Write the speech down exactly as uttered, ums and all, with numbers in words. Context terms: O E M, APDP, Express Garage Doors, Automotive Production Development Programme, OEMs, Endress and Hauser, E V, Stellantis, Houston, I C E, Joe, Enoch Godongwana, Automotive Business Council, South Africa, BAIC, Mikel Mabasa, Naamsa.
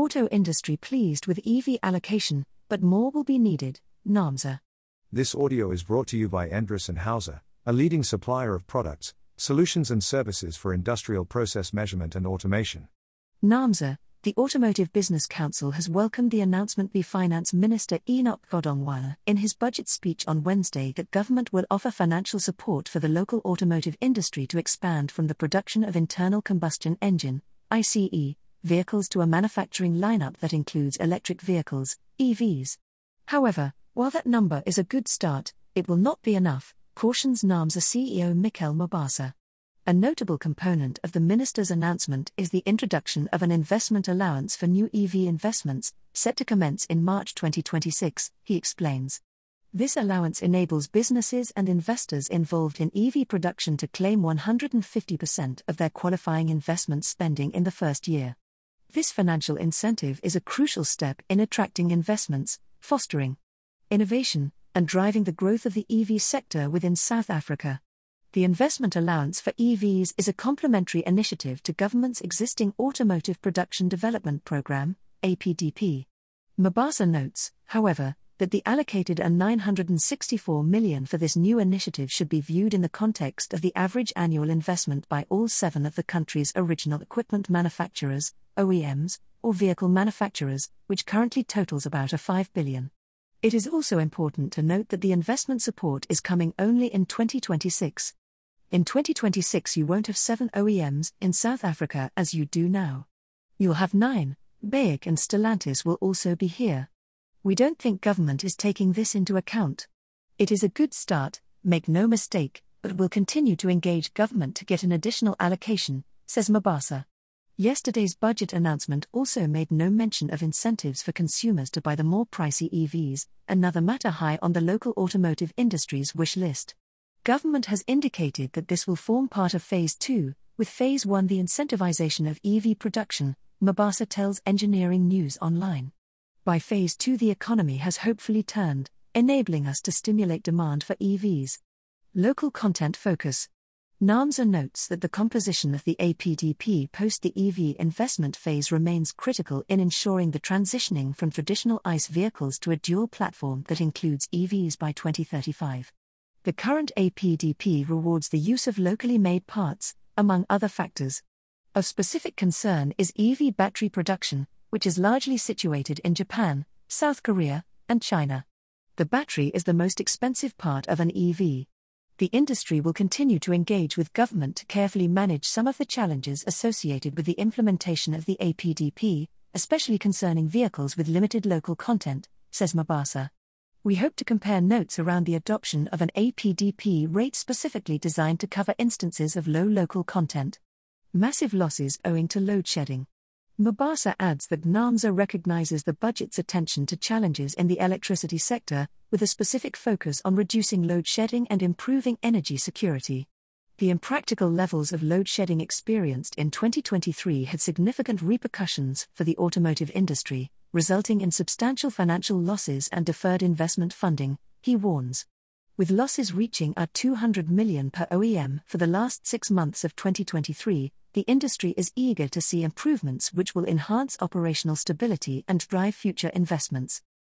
auto industry pleased with E V allocation, but more will be needed, Naamsa. This audio is brought to you by Endress and Hauser, a leading supplier of products, solutions and services for industrial process measurement and automation. Naamsa, the Automotive Business Council has welcomed the announcement by Finance Minister Enoch Godongwana in his budget speech on Wednesday that government will offer financial support for the local automotive industry to expand from the production of internal combustion engine (I C E) vehicles to a manufacturing lineup that includes electric vehicles (E Vs). However, while that number is a good start, it will not be enough, cautions Naamsa C E O Mikel Mabasa. A notable component of the minister's announcement is the introduction of an investment allowance for new E V investments, set to commence in March twenty twenty-six, he explains. This allowance enables businesses and investors involved in E V production to claim one hundred fifty percent of their qualifying investment spending in the first year. This financial incentive is a crucial step in attracting investments, fostering innovation, and driving the growth of the E V sector within South Africa. The investment allowance for E Vs is a complementary initiative to government's existing Automotive Production Development Programme, A P D P. Mabasa notes, however, that the allocated nine hundred sixty-four million dollars for this new initiative should be viewed in the context of the average annual investment by all seven of the country's original equipment manufacturers, O E Ms, or vehicle manufacturers, which currently totals about five billion dollars. It is also important to note that the investment support is coming only in twenty twenty-six. In twenty twenty-six you won't have seven O E Ms in South Africa as you do now. You'll have nine, B A I C and Stellantis will also be here. We don't think government is taking this into account. It is a good start, make no mistake, but we'll continue to engage government to get an additional allocation, says Mabasa. Yesterday's budget announcement also made no mention of incentives for consumers to buy the more pricey E Vs, another matter high on the local automotive industry's wish list. Government has indicated that this will form part of Phase two, with Phase one the incentivization of E V production, Mabasa tells Engineering News Online. By Phase two the economy has hopefully turned, enabling us to stimulate demand for E Vs. Local content focus. Naamsa notes that the composition of the A P D P post the E V investment phase remains critical in ensuring the transitioning from traditional ICE vehicles to a dual platform that includes E Vs by twenty thirty-five. The current A P D P rewards the use of locally made parts, among other factors. Of specific concern is E V battery production, which is largely situated in Japan, South Korea, and China. The battery is the most expensive part of an E V. The industry will continue to engage with government to carefully manage some of the challenges associated with the implementation of the A P D P, especially concerning vehicles with limited local content, says Mabasa. We hope to compare notes around the adoption of an A P D P rate specifically designed to cover instances of low local content. Massive losses owing to load shedding. Mabasa adds that Naamsa recognizes the budget's attention to challenges in the electricity sector, with a specific focus on reducing load shedding and improving energy security. The impractical levels of load shedding experienced in twenty twenty-three had significant repercussions for the automotive industry, resulting in substantial financial losses and deferred investment funding, he warns. With losses reaching two hundred million dollars per O E M for the last six months of twenty twenty-three, the industry is eager to see improvements which will enhance operational stability and drive future investments.